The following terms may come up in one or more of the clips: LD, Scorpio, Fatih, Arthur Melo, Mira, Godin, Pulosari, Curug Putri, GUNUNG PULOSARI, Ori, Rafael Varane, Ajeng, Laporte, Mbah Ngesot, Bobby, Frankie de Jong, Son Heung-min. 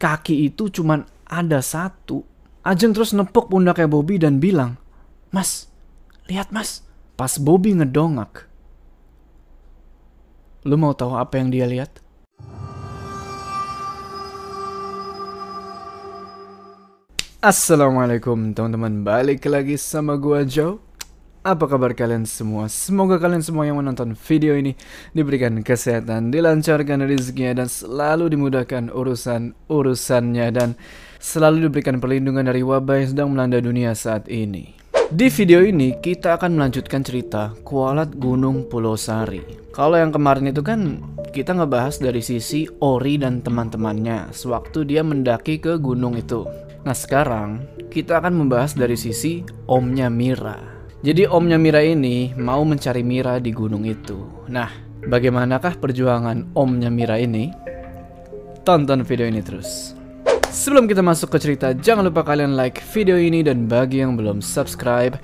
Kaki itu cuman ada satu. Ajeng terus nepuk pundaknya Bobby dan bilang, "Mas, lihat mas." Pas Bobby ngedongak. Lu mau tahu apa yang dia lihat? Assalamualaikum teman-teman, balik lagi sama gua Joe. Apa kabar kalian semua? Semoga kalian semua yang menonton video ini diberikan kesehatan, dilancarkan rezekinya, dan selalu dimudahkan urusan-urusannya, dan selalu diberikan perlindungan dari wabah yang sedang melanda dunia saat ini. Di video ini kita akan melanjutkan cerita Kualat Gunung Pulosari. Kalau yang kemarin itu kan kita ngebahas dari sisi Ori dan teman-temannya sewaktu dia mendaki ke gunung itu. Nah sekarang kita akan membahas dari sisi omnya Mira. Jadi omnya Mira ini mau mencari Mira di gunung itu. Nah, bagaimanakah perjuangan omnya Mira ini? Tonton video ini terus. Sebelum kita masuk ke cerita, jangan lupa kalian like video ini, dan bagi yang belum subscribe,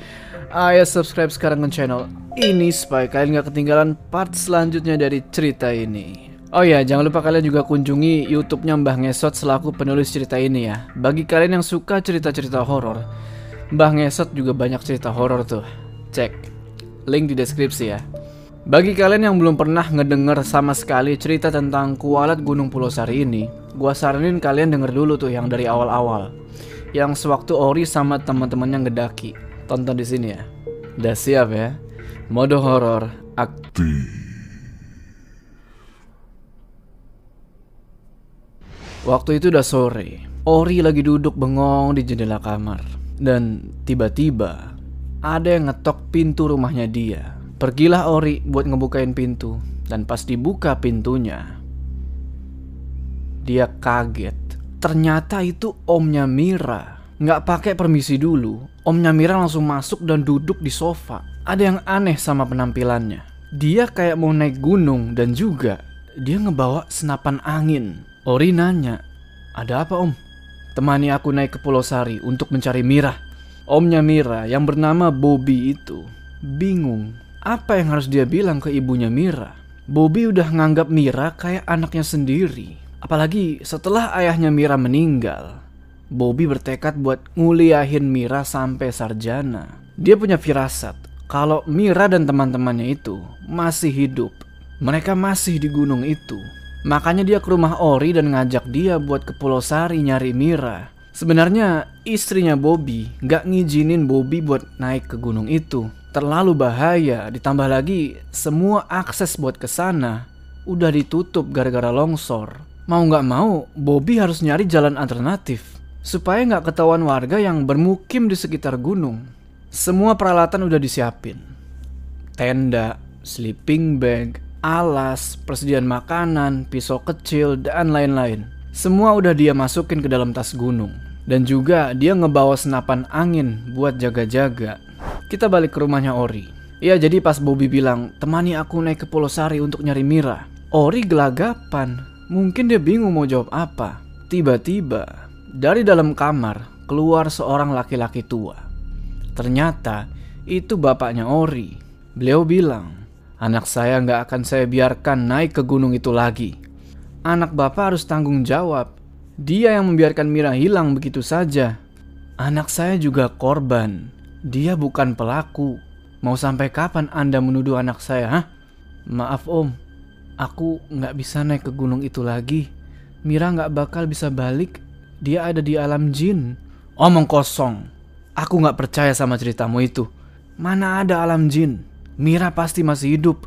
ayo subscribe sekarang ke channel ini supaya kalian gak ketinggalan part selanjutnya dari cerita ini. Oh ya, jangan lupa kalian juga kunjungi YouTube-nya Mbah Ngesot selaku penulis cerita ini ya. Bagi kalian yang suka cerita-cerita horor, Mbah Ngesot juga banyak cerita horor tuh. Cek link di deskripsi ya. Bagi kalian yang belum pernah ngedenger sama sekali cerita tentang Kualat Gunung Pulosari ini, gua saranin kalian denger dulu tuh yang dari awal-awal, yang sewaktu Ori sama teman-temannya ngedaki. Tonton di sini ya. Udah siap ya? Mode horor aktif. Waktu itu udah sore. Ori lagi duduk bengong di jendela kamar. Dan tiba-tiba ada yang ngetok pintu rumahnya dia. Pergilah Ori buat ngebukain pintu. Dan pas dibuka pintunya, dia kaget. Ternyata itu omnya Mira. Nggak pakai permisi dulu, omnya Mira langsung masuk dan duduk di sofa. Ada yang aneh sama penampilannya. Dia kayak mau naik gunung, dan juga dia ngebawa senapan angin. Ori nanya, "Ada apa om?" "Temani aku naik ke Pulosari untuk mencari Mira." Omnya Mira yang bernama Bobby itu bingung apa yang harus dia bilang ke ibunya Mira. Bobby udah nganggap Mira kayak anaknya sendiri. Apalagi setelah ayahnya Mira meninggal, Bobby bertekad buat nguliahin Mira sampai sarjana. Dia punya firasat kalau Mira dan teman-temannya itu masih hidup. Mereka masih di gunung itu. Makanya dia ke rumah Ori dan ngajak dia buat ke Pulosari nyari Mira. Sebenarnya istrinya Bobby gak ngizinin Bobby buat naik ke gunung itu. Terlalu bahaya, ditambah lagi semua akses buat ke sana udah ditutup gara-gara longsor. Mau gak mau Bobby harus nyari jalan alternatif supaya gak ketahuan warga yang bermukim di sekitar gunung. Semua peralatan udah disiapin. Tenda, sleeping bag, alas, persediaan makanan, pisau kecil, dan lain-lain. Semua udah dia masukin ke dalam tas gunung. Dan juga dia ngebawa senapan angin buat jaga-jaga. Kita balik ke rumahnya Ori. Iya, jadi pas Bobby bilang, "Temani aku naik ke Pulosari untuk nyari Mira," Ori gelagapan. Mungkin dia bingung mau jawab apa. Tiba-tiba dari dalam kamar keluar seorang laki-laki tua. Ternyata itu bapaknya Ori. Beliau bilang, "Anak saya nggak akan saya biarkan naik ke gunung itu lagi. Anak bapak harus tanggung jawab. Dia yang membiarkan Mira hilang begitu saja. Anak saya juga korban. Dia bukan pelaku. Mau sampai kapan Anda menuduh anak saya, hah?" "Maaf om, aku nggak bisa naik ke gunung itu lagi. Mira nggak bakal bisa balik. Dia ada di alam jin." "Omong kosong. Aku nggak percaya sama ceritamu itu. Mana ada alam jin? Mira pasti masih hidup."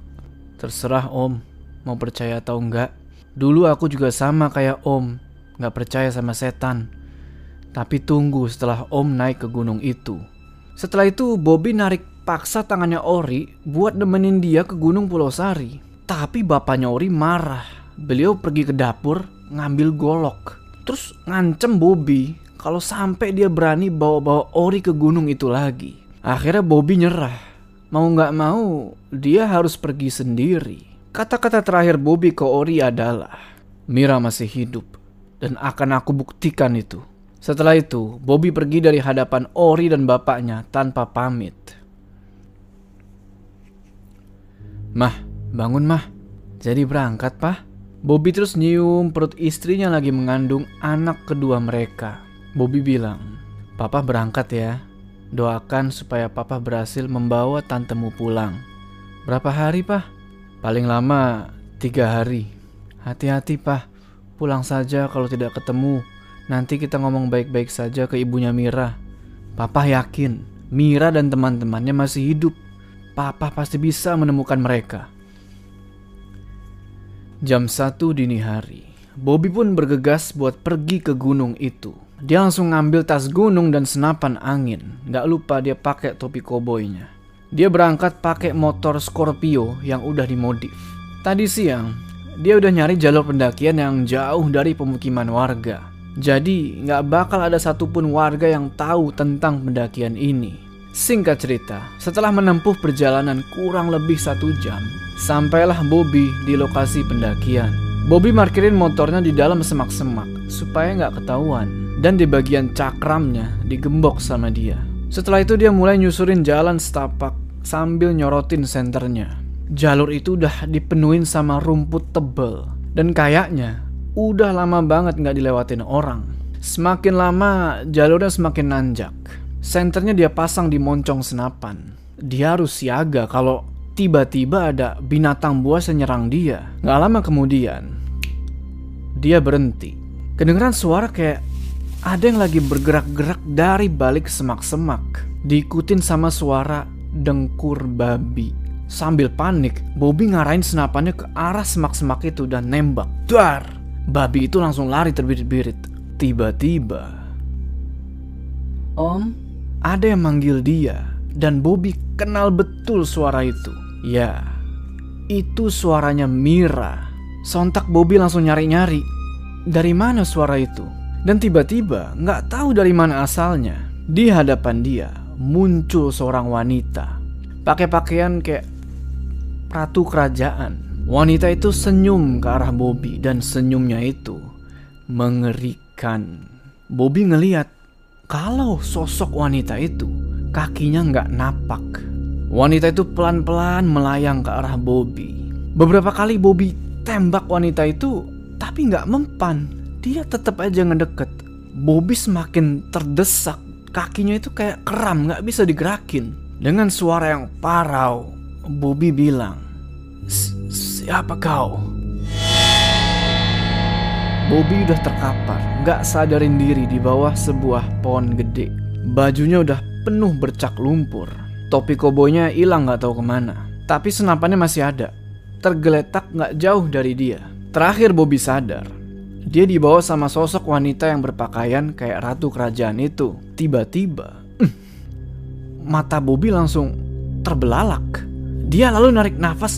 "Terserah om, mau percaya atau enggak. Dulu aku juga sama kayak om, gak percaya sama setan. Tapi tunggu setelah om naik ke gunung itu." Setelah itu Bobby narik paksa tangannya Ori buat nemenin dia ke gunung Pulosari. Tapi bapaknya Ori marah. Beliau pergi ke dapur ngambil golok. Terus ngancem Bobby kalau sampai dia berani bawa-bawa Ori ke gunung itu lagi. Akhirnya Bobby nyerah. Mau gak mau, dia harus pergi sendiri. Kata-kata terakhir Bobby ke Ori adalah, "Mira masih hidup, dan akan aku buktikan itu." Setelah itu, Bobby pergi dari hadapan Ori dan bapaknya tanpa pamit. "Mah, bangun mah." "Jadi berangkat, Pak?" Bobby terus nyium perut istrinya lagi mengandung anak kedua mereka. Bobby bilang, "Papa berangkat ya. Doakan supaya Papa berhasil membawa tantemu pulang." "Berapa hari, Pak?" "Paling lama 3 hari. Hati-hati, Pak. Pulang saja kalau tidak ketemu. Nanti kita ngomong baik-baik saja ke ibunya Mira. Papa yakin Mira dan teman-temannya masih hidup. Papa pasti bisa menemukan mereka." Jam 1 dini hari, Bobby pun bergegas buat pergi ke gunung itu. Dia langsung ngambil tas gunung dan senapan angin. Gak lupa dia pakai topi koboynya. Dia berangkat pakai motor Scorpio yang udah dimodif. Tadi siang, dia udah nyari jalur pendakian yang jauh dari pemukiman warga. Jadi gak bakal ada satupun warga yang tahu tentang pendakian ini. Singkat cerita, setelah menempuh perjalanan kurang lebih 1 jam, sampailah Bobby di lokasi pendakian. Bobby markirin motornya di dalam semak-semak supaya nggak ketahuan, dan di bagian cakramnya digembok sama dia. Setelah itu dia mulai nyusurin jalan setapak sambil nyorotin senternya. Jalur itu udah dipenuhin sama rumput tebel dan kayaknya udah lama banget nggak dilewatin orang. Semakin lama jalurnya semakin nanjak. Senternya dia pasang di moncong senapan. Dia harus siaga kalau tiba-tiba ada binatang buas yang nyerang dia. Gak lama kemudian, dia berhenti. Kedengeran suara kayak ada yang lagi bergerak-gerak dari balik semak-semak. Diikutin sama suara dengkur babi. Sambil panik, Bobby ngarahin senapannya ke arah semak-semak itu dan nembak. Dar! Babi itu langsung lari terbirit-birit. Tiba-tiba, "Om..." ada yang manggil dia, dan Bobby kenal betul suara itu. Ya, itu suaranya Mira. Sontak Bobby langsung nyari-nyari dari mana suara itu. Dan tiba-tiba gak tahu dari mana asalnya, di hadapan dia muncul seorang wanita pakai pakaian kayak ratu kerajaan. Wanita itu senyum ke arah Bobby, dan senyumnya itu mengerikan. Bobby ngeliat kalau sosok wanita itu kakinya nggak napak. Wanita itu pelan-pelan melayang ke arah Bobby. Beberapa kali Bobby tembak wanita itu, tapi nggak mempan. Dia tetap aja ngedeket. Bobby semakin terdesak. Kakinya itu kayak kram, nggak bisa digerakin. Dengan suara yang parau, Bobby bilang, "Siapa kau?" Bobby udah terkapar, gak sadarin diri di bawah sebuah pohon gede. Bajunya udah penuh bercak lumpur. Topi koboynya hilang gak tahu kemana. Tapi senapannya masih ada, tergeletak gak jauh dari dia. Terakhir Bobby sadar, dia dibawa sama sosok wanita yang berpakaian kayak ratu kerajaan itu. Tiba-tiba, mata Bobby langsung terbelalak. Dia lalu narik nafas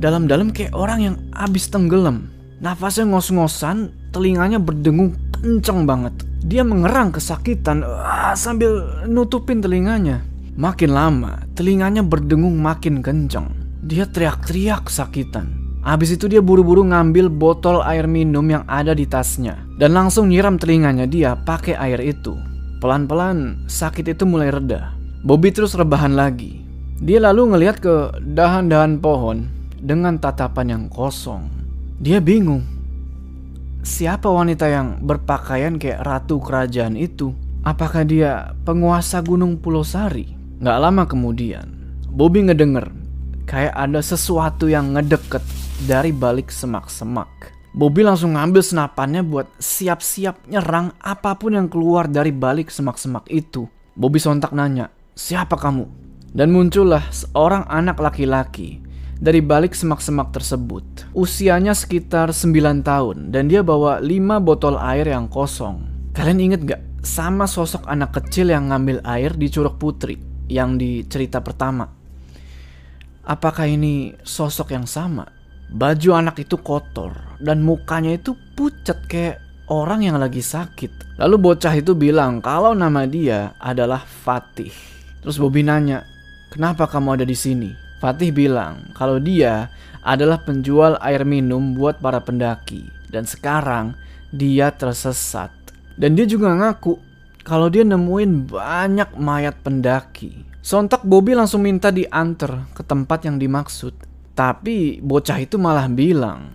dalam-dalam kayak orang yang habis tenggelam. Nafasnya ngos-ngosan, telinganya berdengung kenceng banget. Dia mengerang kesakitan sambil nutupin telinganya. Makin lama, telinganya berdengung makin kenceng. Dia teriak-teriak kesakitan. Habis itu dia buru-buru ngambil botol air minum yang ada di tasnya dan langsung nyiram telinganya dia pakai air itu. Pelan-pelan sakit itu mulai reda. Bobby terus rebahan lagi. Dia lalu ngelihat ke dahan-dahan pohon dengan tatapan yang kosong. Dia bingung, siapa wanita yang berpakaian kayak ratu kerajaan itu? Apakah dia penguasa Gunung Pulosari? Gak lama kemudian, Bobby ngedenger kayak ada sesuatu yang ngedeket dari balik semak-semak. Bobby langsung ngambil senapannya buat siap-siap nyerang apapun yang keluar dari balik semak-semak itu. Bobby sontak nanya, "Siapa kamu?" Dan muncullah seorang anak laki-laki dari balik semak-semak tersebut. Usianya sekitar 9 tahun dan dia bawa 5 botol air yang kosong. Kalian inget gak sama sosok anak kecil yang ngambil air di Curug Putri yang di cerita pertama? Apakah ini sosok yang sama? Baju anak itu kotor dan mukanya itu pucat kayak orang yang lagi sakit. Lalu bocah itu bilang kalau nama dia adalah Fatih. Terus Bobby nanya, "Kenapa kamu ada di sini?" Fatih bilang kalau dia adalah penjual air minum buat para pendaki dan sekarang dia tersesat. Dan dia juga ngaku kalau dia nemuin banyak mayat pendaki. Sontak Bobby langsung minta diantar ke tempat yang dimaksud. Tapi bocah itu malah bilang,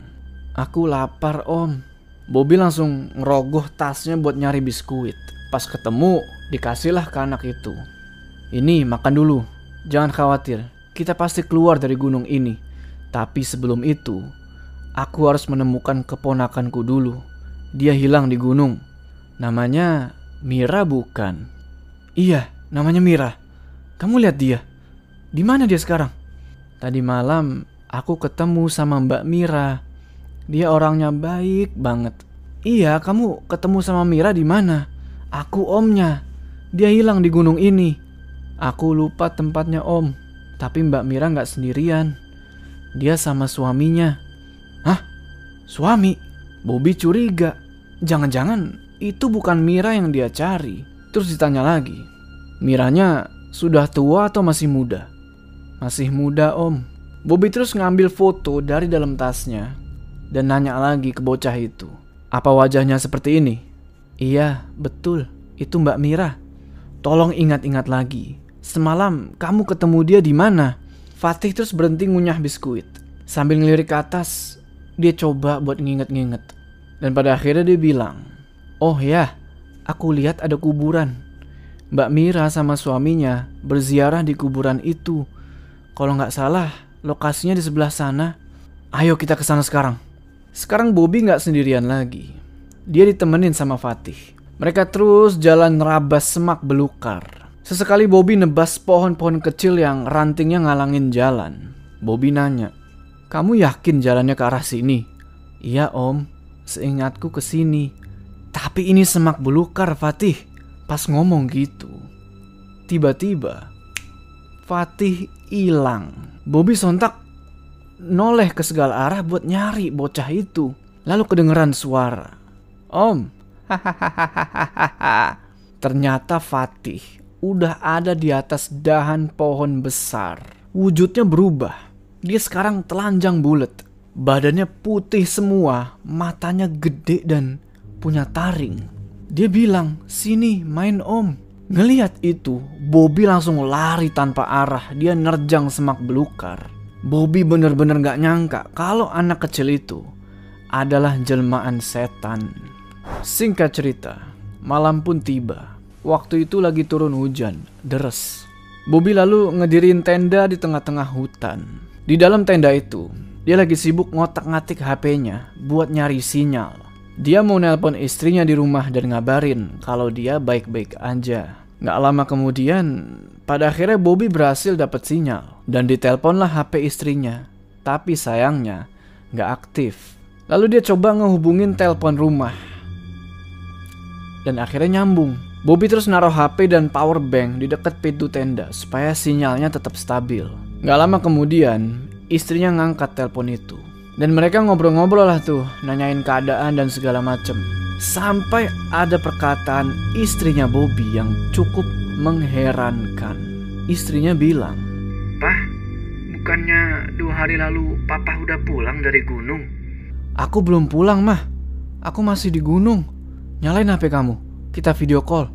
Aku lapar, Om. Bobby langsung ngerogoh tasnya buat nyari biskuit. Pas ketemu, dikasihlah ke anak itu. Ini makan dulu, jangan khawatir. Kita pasti keluar dari gunung ini. Tapi sebelum itu, aku harus menemukan keponakanku dulu. Dia hilang di gunung. Namanya Mira bukan? Iya, namanya Mira. Kamu lihat dia. Di mana dia sekarang? Tadi malam aku ketemu sama Mbak Mira. Dia orangnya baik banget. Iya, kamu ketemu sama Mira di mana? Aku omnya. Dia hilang di gunung ini. Aku lupa tempatnya, Om. Tapi Mbak Mira nggak sendirian. Dia sama suaminya. Hah? Suami? Bobby curiga. Jangan-jangan itu bukan Mira yang dia cari. Terus ditanya lagi, Miranya sudah tua atau masih muda? Masih muda, Om. Bobby terus ngambil foto dari dalam tasnya dan nanya lagi ke bocah itu, apa wajahnya seperti ini? Iya, betul. Itu Mbak Mira. Tolong ingat-ingat lagi. Semalam kamu ketemu dia di mana? Fatih terus berhenti ngunyah biskuit. Sambil ngelirik ke atas, dia coba buat nginget-nginget. Dan pada akhirnya dia bilang, oh ya, aku lihat ada kuburan. Mbak Mira sama suaminya berziarah di kuburan itu. Kalau nggak salah, lokasinya di sebelah sana. Ayo kita ke sana sekarang. Sekarang Bobby nggak sendirian lagi. Dia ditemenin sama Fatih. Mereka terus jalan nerabas semak belukar. Sesekali Bobby nebas pohon-pohon kecil yang rantingnya ngalangin jalan. Bobby nanya, kamu yakin jalannya ke arah sini? Iya, Om, seingatku ke sini. Tapi ini semak belukar, Fatih. Pas ngomong gitu, tiba-tiba Fatih hilang. Bobby sontak noleh ke segala arah buat nyari bocah itu. Lalu kedengeran suara, Om, hahaha. Ternyata Fatih udah ada di atas dahan pohon besar. Wujudnya berubah. Dia sekarang telanjang bulat. Badannya putih semua, matanya gede dan punya taring. Dia bilang, sini main, Om. Ngelihat itu, Bobby langsung lari tanpa arah. Dia nerjang semak belukar. Bobby bener-bener gak nyangka kalau anak kecil itu adalah jelmaan setan. Singkat cerita, malam pun tiba. Waktu itu lagi turun hujan deres. Bobby lalu ngedirin tenda di tengah-tengah hutan. Di dalam tenda itu, dia lagi sibuk ngotak-ngatik HP-nya buat nyari sinyal. Dia mau nelpon istrinya di rumah dan ngabarin kalau dia baik-baik aja. Gak lama kemudian, pada akhirnya Bobby berhasil dapat sinyal dan ditelponlah HP istrinya. Tapi sayangnya, gak aktif. Lalu dia coba ngehubungin telepon rumah dan akhirnya nyambung. Bobby terus naruh HP dan power bank di dekat pintu tenda supaya sinyalnya tetap stabil. Gak lama kemudian, istrinya ngangkat telepon itu dan mereka ngobrol-ngobrol lah tuh, nanyain keadaan dan segala macem. Sampai ada perkataan istrinya Bobby yang cukup mengherankan. Istrinya bilang, Pah, bukannya 2 hari lalu Papa udah pulang dari gunung? Aku belum pulang, Mah. Aku masih di gunung. Nyalain HP kamu, kita video call.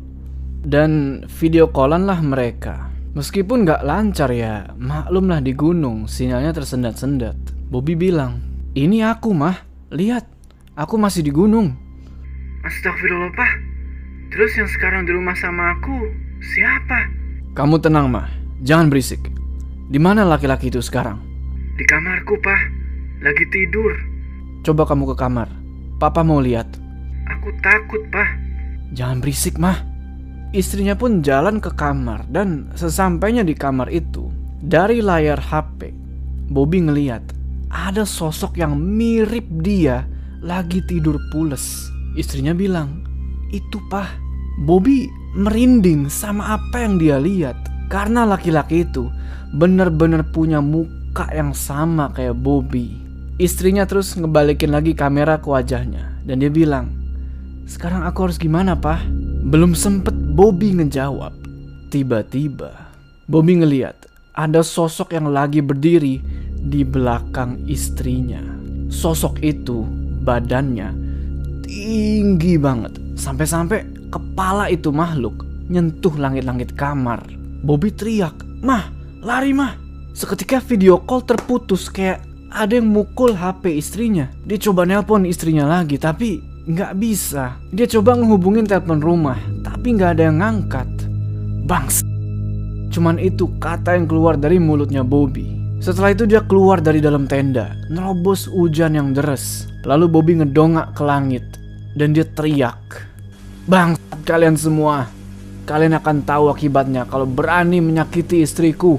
Dan video callan lah mereka. Meskipun gak lancar ya, maklum lah di gunung, sinyalnya tersendat-sendat. Bobby bilang, ini aku, Mah. Lihat, aku masih di gunung. Astagfirullah, Pak. Terus yang sekarang di rumah sama aku siapa? Kamu tenang, Mah. Jangan berisik. Di mana laki-laki itu sekarang? Di kamarku, Pak. Lagi tidur. Coba kamu ke kamar. Papa mau lihat. Aku takut, Pak. Jangan berisik, Mah. Istrinya pun jalan ke kamar dan sesampainya di kamar itu, dari layar HP, Bobby ngeliat ada sosok yang mirip dia lagi tidur pules. Istrinya bilang, itu Pah. Bobby merinding sama apa yang dia lihat. Karena laki-laki itu bener-bener punya muka yang sama kayak Bobby. Istrinya terus ngebalikin lagi kamera ke wajahnya. Dan dia bilang, sekarang aku harus gimana, Pah? Belum sempet Bobby ngejawab, tiba-tiba Bobby ngeliat ada sosok yang lagi berdiri di belakang istrinya. Sosok itu badannya tinggi banget, sampai-sampai kepala itu makhluk nyentuh langit-langit kamar. Bobby teriak, Mah, lari, Mah. Seketika video call terputus kayak ada yang mukul HP istrinya. Dia coba nelpon istrinya lagi, tapi nggak bisa. Dia coba ngehubungin telepon rumah, tapi nggak ada yang ngangkat. Bangs. Cuman itu kata yang keluar dari mulutnya Bobby. Setelah itu dia keluar dari dalam tenda, nerobos hujan yang deres. Lalu Bobby ngedongak ke langit, dan dia teriak, "Bangsat kalian semua! Kalian akan tahu akibatnya kalau berani menyakiti istriku."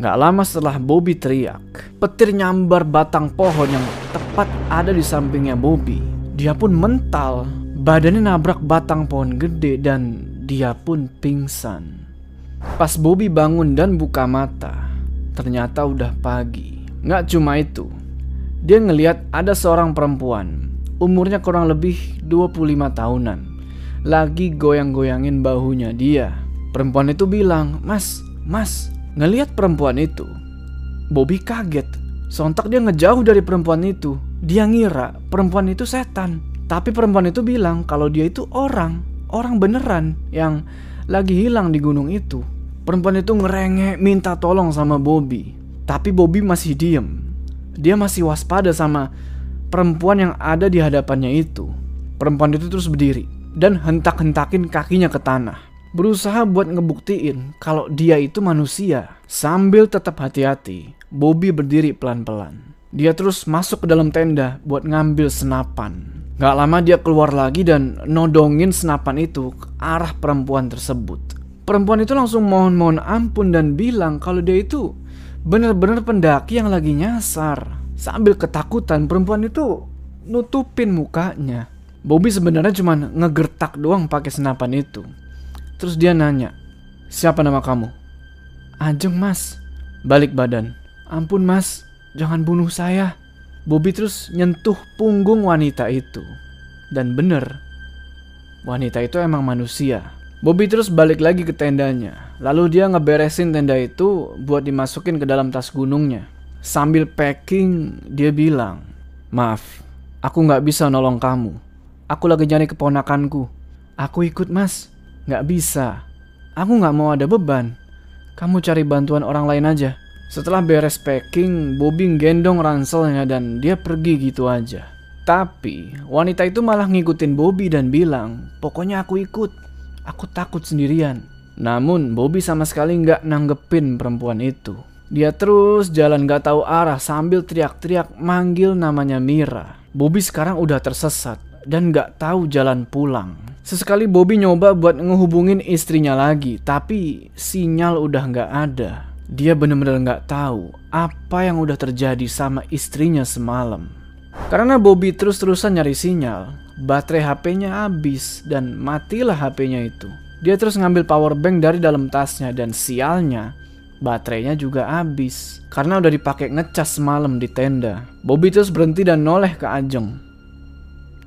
Gak lama setelah Bobby teriak, petir nyambar batang pohon yang tepat ada di sampingnya Bobby. Dia pun mental, badannya nabrak batang pohon gede dan dia pun pingsan. Pas Bobby bangun dan buka mata, ternyata udah pagi. Gak cuma itu, dia ngeliat ada seorang perempuan, umurnya kurang lebih 25 tahunan, lagi goyang-goyangin bahunya dia. Perempuan itu bilang, "Mas, mas." Ngelihat perempuan itu, Bobby kaget. Sontak dia ngejauh dari perempuan itu. Dia ngira perempuan itu setan, tapi perempuan itu bilang kalau dia itu orang, orang beneran yang lagi hilang di gunung itu. Perempuan itu ngerengek minta tolong sama Bobby, tapi Bobby masih diem. Dia masih waspada sama perempuan yang ada di hadapannya itu. Perempuan itu terus berdiri dan hentak-hentakin kakinya ke tanah, berusaha buat ngebuktiin kalau dia itu manusia. Sambil tetap hati-hati, Bobby berdiri pelan-pelan. Dia terus masuk ke dalam tenda buat ngambil senapan. Gak lama dia keluar lagi dan nodongin senapan itu ke arah perempuan tersebut. Perempuan itu langsung mohon-mohon ampun dan bilang kalau dia itu bener-bener pendaki yang lagi nyasar. Sambil ketakutan, perempuan itu nutupin mukanya. Bobby sebenarnya cuma ngegertak doang pakai senapan itu. Terus dia nanya, "Siapa nama kamu?" "Ajeng, mas." Balik badan. "Ampun, mas, jangan bunuh saya." Bobby terus nyentuh punggung wanita itu. Dan bener, wanita itu emang manusia. Bobby terus balik lagi ke tendanya. Lalu dia ngeberesin tenda itu buat dimasukin ke dalam tas gunungnya. Sambil packing, dia bilang, "Maaf, aku gak bisa nolong kamu. Aku lagi nyari keponakanku." "Aku ikut, mas." "Gak bisa, aku gak mau ada beban. Kamu cari bantuan orang lain aja." Setelah beres packing, Bobby gendong ranselnya dan dia pergi gitu aja. Tapi wanita itu malah ngikutin Bobby dan bilang, "Pokoknya aku ikut, aku takut sendirian." Namun Bobby sama sekali gak nanggepin perempuan itu. Dia terus jalan gak tahu arah sambil teriak-teriak manggil namanya Mira. Bobby sekarang udah tersesat dan gak tahu jalan pulang. Sesekali Bobby nyoba buat ngehubungin istrinya lagi, tapi sinyal udah nggak ada. Dia bener-bener nggak tahu apa yang udah terjadi sama istrinya semalam. Karena Bobby terus-terusan nyari sinyal, baterai HP-nya habis dan matilah HP-nya itu. Dia terus ngambil power bank dari dalam tasnya dan sialnya, baterainya juga habis karena udah dipakai ngecas semalam di tenda. Bobby terus berhenti dan noleh ke Ajeng.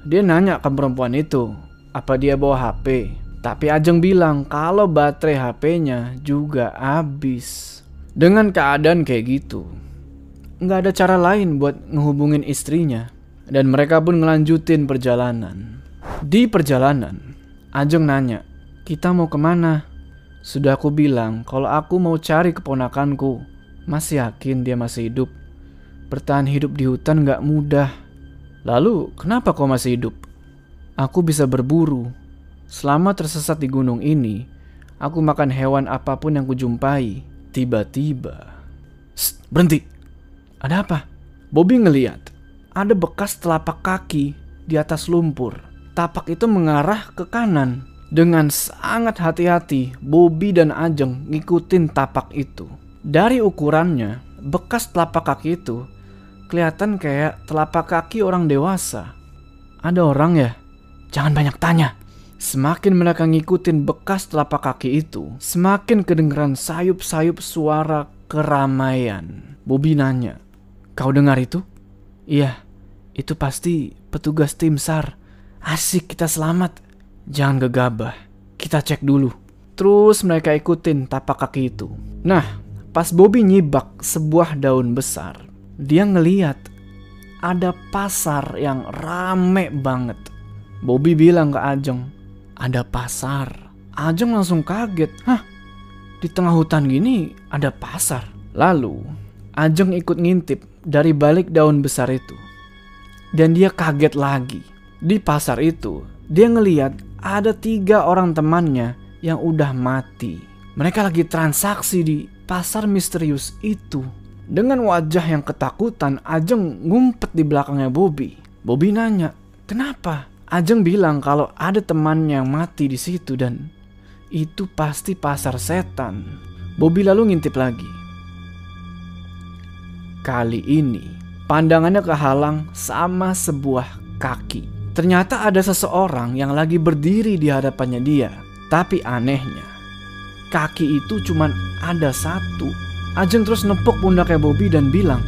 Dia nanya ke perempuan itu, apa dia bawa HP? Tapi Ajeng bilang kalau baterai HP-nya juga habis. Dengan keadaan kayak gitu, nggak ada cara lain buat ngehubungin istrinya. Dan mereka pun ngelanjutin perjalanan. Di perjalanan, Ajeng nanya, "Kita mau kemana?" "Sudah aku bilang kalau aku mau cari keponakanku. Mas yakin dia masih hidup? Bertahan hidup di hutan nggak mudah." "Lalu kenapa kau masih hidup?" "Aku bisa berburu. Selama tersesat di gunung ini, aku makan hewan apapun yang kujumpai." Tiba-tiba, "Berhenti. Ada apa?" Bobby ngeliat ada bekas telapak kaki di atas lumpur. Tapak itu mengarah ke kanan. Dengan sangat hati-hati, Bobby dan Ajeng ngikutin tapak itu. Dari ukurannya, bekas telapak kaki itu kelihatan kayak telapak kaki orang dewasa. "Ada orang ya? Jangan banyak tanya." Semakin mereka ngikutin bekas telapak kaki itu, semakin kedengeran sayup-sayup suara keramaian. Bobby nanya, "Kau dengar itu?" "Iya, itu pasti petugas tim SAR." "Asik, kita selamat." "Jangan gegabah, kita cek dulu." Terus mereka ikutin tapak kaki itu. Nah, pas Bobby nyibak sebuah daun besar, dia ngeliat ada pasar yang rame banget. Bobby bilang ke Ajeng, "Ada pasar." Ajeng langsung kaget, "Hah? Di tengah hutan gini ada pasar?" Lalu Ajeng ikut ngintip dari balik daun besar itu. Dan dia kaget lagi. Di pasar itu, dia ngeliat ada 3 orang temannya yang udah mati. Mereka lagi transaksi di pasar misterius itu. Dengan wajah yang ketakutan, Ajeng ngumpet di belakangnya Bobby. Bobby nanya, "Kenapa?" Ajeng bilang kalau ada temannya yang mati di situ dan itu pasti pasar setan. Bobby lalu ngintip lagi. Kali ini, pandangannya kehalang sama sebuah kaki. Ternyata ada seseorang yang lagi berdiri di hadapannya dia. Tapi anehnya, kaki itu cuman ada 1. Ajeng terus nepuk pundaknya Bobby dan bilang,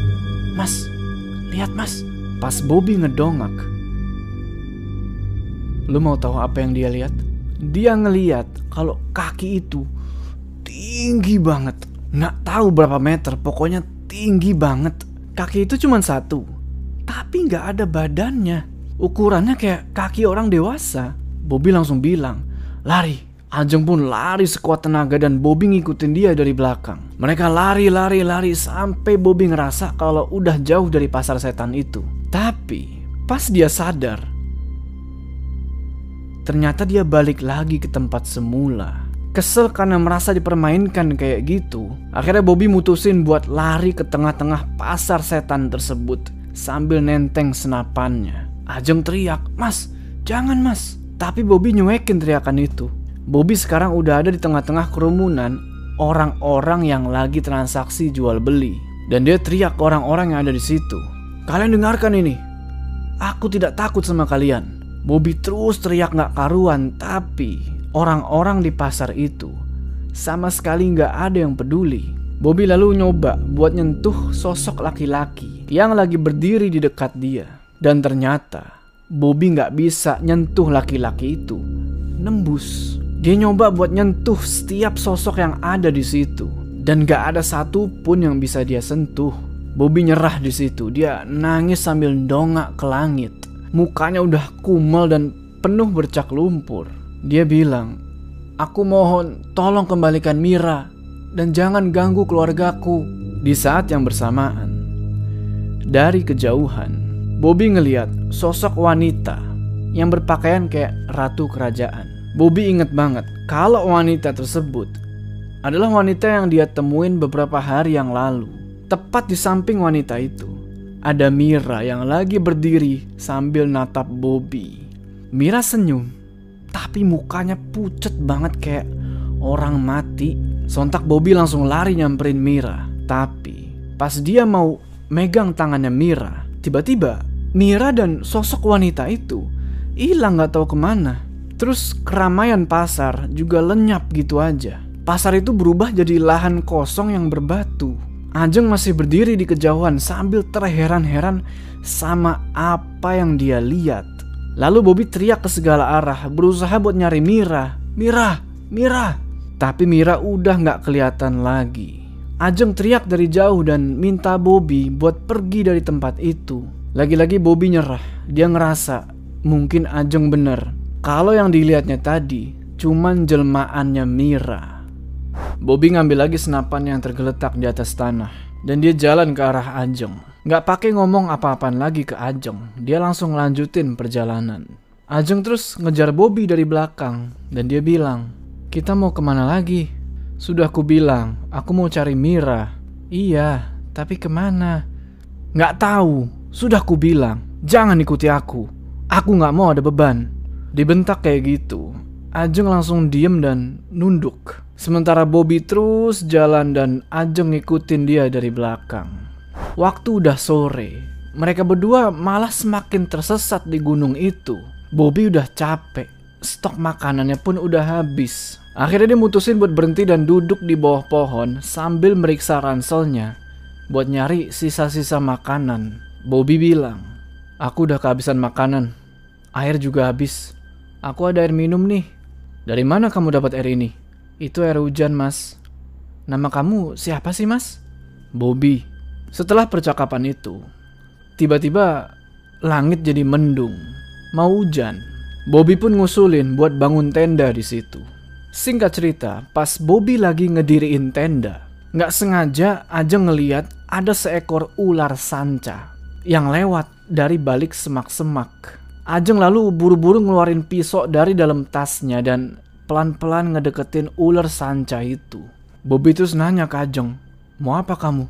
"Mas, lihat mas." Pas Bobby ngedongak, lu mau tahu apa yang dia lihat? Dia ngeliat kalau kaki itu tinggi banget. Nggak tahu berapa meter, pokoknya tinggi banget. Kaki itu cuma 1, tapi nggak ada badannya. Ukurannya kayak kaki orang dewasa. Bobby langsung bilang, "Lari!" Ajeng pun lari sekuat tenaga dan Bobby ngikutin dia dari belakang. Mereka lari sampai Bobby ngerasa kalau udah jauh dari pasar setan itu. Tapi pas dia sadar, ternyata dia balik lagi ke tempat semula. Kesel karena merasa dipermainkan kayak gitu, akhirnya Bobby mutusin buat lari ke tengah-tengah pasar setan tersebut sambil nenteng senapannya. Ajeng teriak, "Mas, jangan mas." Tapi Bobby nyuekin teriakan itu. Bobby sekarang udah ada di tengah-tengah kerumunan orang-orang yang lagi transaksi jual beli. Dan dia teriak ke orang-orang yang ada di situ, "Kalian dengarkan ini, aku tidak takut sama kalian." Bobby terus teriak gak karuan, tapi orang-orang di pasar itu sama sekali nggak ada yang peduli. Bobby lalu nyoba buat nyentuh sosok laki-laki yang lagi berdiri di dekat dia. Dan ternyata Bobby nggak bisa nyentuh laki-laki itu. Nembus. Dia nyoba buat nyentuh setiap sosok yang ada di situ. Dan nggak ada 1 pun yang bisa dia sentuh. Bobby nyerah di situ. Dia nangis sambil dongak ke langit. Mukanya udah kumal dan penuh bercak lumpur. Dia bilang, "Aku mohon tolong kembalikan Mira dan jangan ganggu keluargaku." Di saat yang bersamaan, dari kejauhan, Bobby ngeliat sosok wanita yang berpakaian kayak ratu kerajaan. Bobby inget banget kalau wanita tersebut adalah wanita yang dia temuin beberapa hari yang lalu. Tepat di samping wanita itu, ada Mira yang lagi berdiri sambil natap Bobby. Mira senyum, tapi mukanya pucet banget kayak orang mati. Sontak Bobby langsung lari nyamperin Mira. Tapi pas dia mau megang tangannya Mira, tiba-tiba Mira dan sosok wanita itu hilang gak tahu kemana. Terus keramaian pasar juga lenyap gitu aja. Pasar itu berubah jadi lahan kosong yang berbatu. Ajeng masih berdiri di kejauhan sambil terheran-heran sama apa yang dia lihat. Lalu Bobby teriak ke segala arah, berusaha buat nyari Mira. "Mira! Mira!" Tapi Mira udah gak kelihatan lagi. Ajeng teriak dari jauh dan minta Bobby buat pergi dari tempat itu. Lagi-lagi Bobby nyerah. Dia ngerasa mungkin Ajeng bener kalau yang dilihatnya tadi cuman jelmaannya Mira. Bobby ngambil lagi senapan yang tergeletak di atas tanah. Dan dia jalan ke arah Ajeng. Gak pakai ngomong apa-apaan lagi ke Ajeng. Dia langsung lanjutin perjalanan. Ajeng terus ngejar Bobby dari belakang. Dan dia bilang, "Kita mau kemana lagi? Sudah aku bilang, aku mau cari Mira." "Iya, tapi kemana?" "Gak tahu. Sudah aku bilang, jangan ikuti aku. Aku gak mau ada beban." Dibentak kayak gitu. Ajeng langsung diem dan nunduk. Sementara Bobby terus jalan dan Ajeng ngikutin dia dari belakang. Waktu udah sore, mereka berdua malah semakin tersesat di gunung itu. Bobby udah capek, stok makanannya pun udah habis. Akhirnya dia mutusin buat berhenti dan duduk di bawah pohon sambil meriksa ranselnya buat nyari sisa-sisa makanan. Bobby bilang, "Aku udah kehabisan makanan, air juga habis. Aku ada air minum nih." "Dari mana kamu dapat air ini?" "Itu air hujan mas." "Nama kamu siapa sih mas?" "Bobby." Setelah percakapan itu, tiba-tiba langit jadi mendung, mau hujan. Bobby pun ngusulin buat bangun tenda di situ. Singkat cerita, pas Bobby lagi ngediriin tenda, nggak sengaja Ajeng ngeliat ada seekor ular sanca yang lewat dari balik semak-semak. Ajeng lalu buru-buru ngeluarin pisau dari dalam tasnya dan pelan-pelan ngedeketin ular sanca itu. Bobby terus nanya ke Ajeng, "Mau apa kamu?"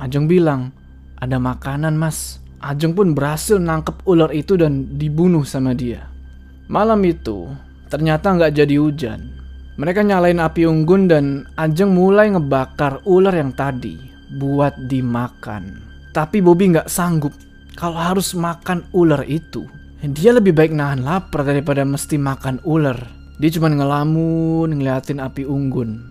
Ajeng bilang, "Ada makanan mas." Ajeng pun berhasil nangkep ular itu dan dibunuh sama dia. Malam itu ternyata nggak jadi hujan. Mereka nyalain api unggun dan Ajeng mulai ngebakar ular yang tadi buat dimakan. Tapi Bobby nggak sanggup kalau harus makan ular itu. Dia lebih baik nahan lapar daripada mesti makan ular. Dia cuma ngelamun, ngeliatin api unggun,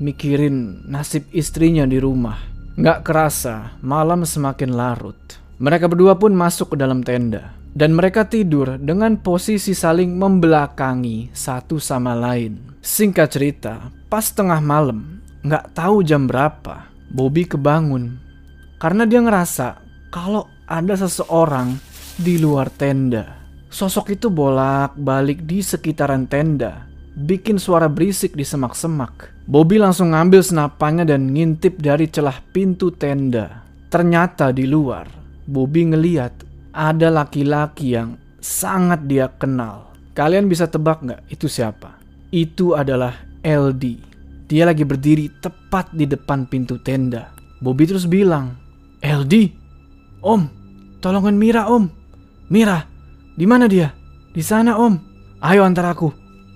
mikirin nasib istrinya di rumah. Gak kerasa, malam semakin larut. Mereka berdua pun masuk ke dalam tenda, dan mereka tidur dengan posisi saling membelakangi satu sama lain. Singkat cerita, pas tengah malam, gak tahu jam berapa, Bobby kebangun karena dia ngerasa kalau ada seseorang di luar tenda. Sosok itu bolak-balik di sekitaran tenda, bikin suara berisik di semak-semak. Bobby langsung ngambil senapannya dan ngintip dari celah pintu tenda. Ternyata di luar, Bobby ngeliat ada laki-laki yang sangat dia kenal. Kalian bisa tebak nggak itu siapa? Itu adalah LD. Dia lagi berdiri tepat di depan pintu tenda. Bobby terus bilang, "LD, Om, tolongin Mira Om. Mira, di mana dia? Di sana Om. Ayo antar aku."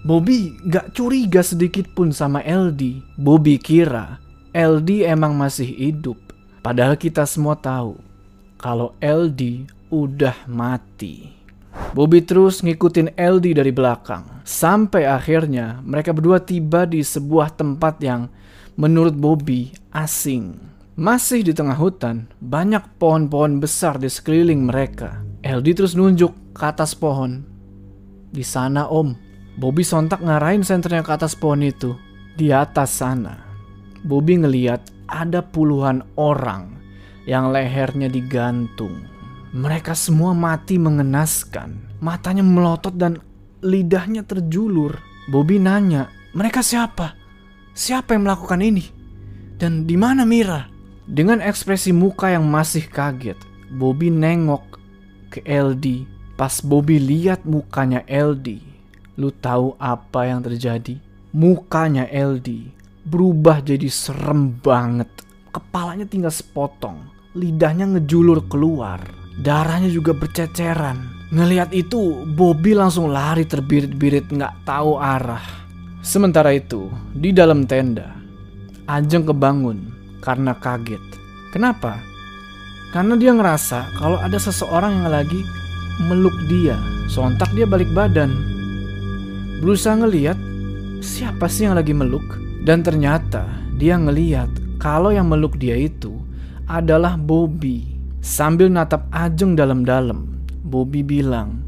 Bobby gak curiga sedikit pun sama LD. Bobby kira LD emang masih hidup. Padahal kita semua tahu kalau LD udah mati. Bobby terus ngikutin LD dari belakang. Sampai akhirnya mereka berdua tiba di sebuah tempat yang menurut Bobby asing. Masih di tengah hutan, banyak pohon-pohon besar di sekeliling mereka. LD terus nunjuk ke atas pohon. "Di sana Om." Bobby sontak ngarahin senternya ke atas pohon itu. Di atas sana, Bobby ngeliat ada puluhan orang yang lehernya digantung. Mereka semua mati mengenaskan, matanya melotot dan lidahnya terjulur. Bobby nanya, "Mereka siapa? Siapa yang melakukan ini? Dan di mana Mira?" Dengan ekspresi muka yang masih kaget, Bobby nengok ke LD. Pas Bobby lihat mukanya LD, lu tahu apa yang terjadi? Mukanya LD berubah jadi serem banget. Kepalanya tinggal sepotong, lidahnya ngejulur keluar, darahnya juga berceceran. Ngelihat itu, Bobby langsung lari terbirit-birit nggak tahu arah. Sementara itu, di dalam tenda, Ajeng kebangun karena kaget. Kenapa? Karena dia ngerasa kalau ada seseorang yang lagi meluk dia. Sontak dia balik badan, berusaha ngeliat siapa sih yang lagi meluk. Dan ternyata dia ngeliat kalau yang meluk dia itu adalah Bobby. Sambil natap Ajeng dalam-dalam, Bobby bilang,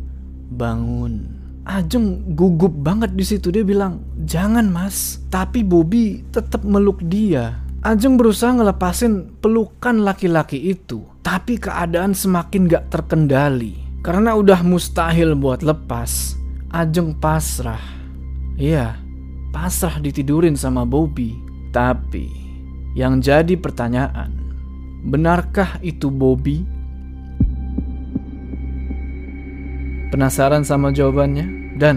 "Bangun." Ajeng gugup banget di situ. Dia bilang, "Jangan mas." Tapi Bobby tetap meluk dia. Ajeng berusaha ngelepasin pelukan laki-laki itu, tapi keadaan semakin gak terkendali. Karena udah mustahil buat lepas, Ajeng pasrah. Iya, pasrah ditidurin sama Bobby. Tapi yang jadi pertanyaan, benarkah itu Bobby? Penasaran sama jawabannya? Dan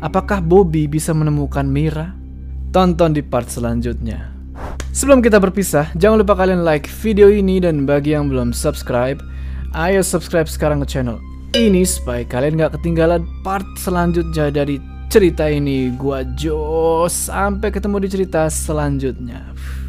apakah Bobby bisa menemukan Mira? Tonton di part selanjutnya. Sebelum kita berpisah, jangan lupa kalian like video ini, dan bagi yang belum subscribe, ayo subscribe sekarang ke channel ini supaya kalian gak ketinggalan part selanjutnya dari cerita ini. Gua Jo, sampai ketemu di cerita selanjutnya.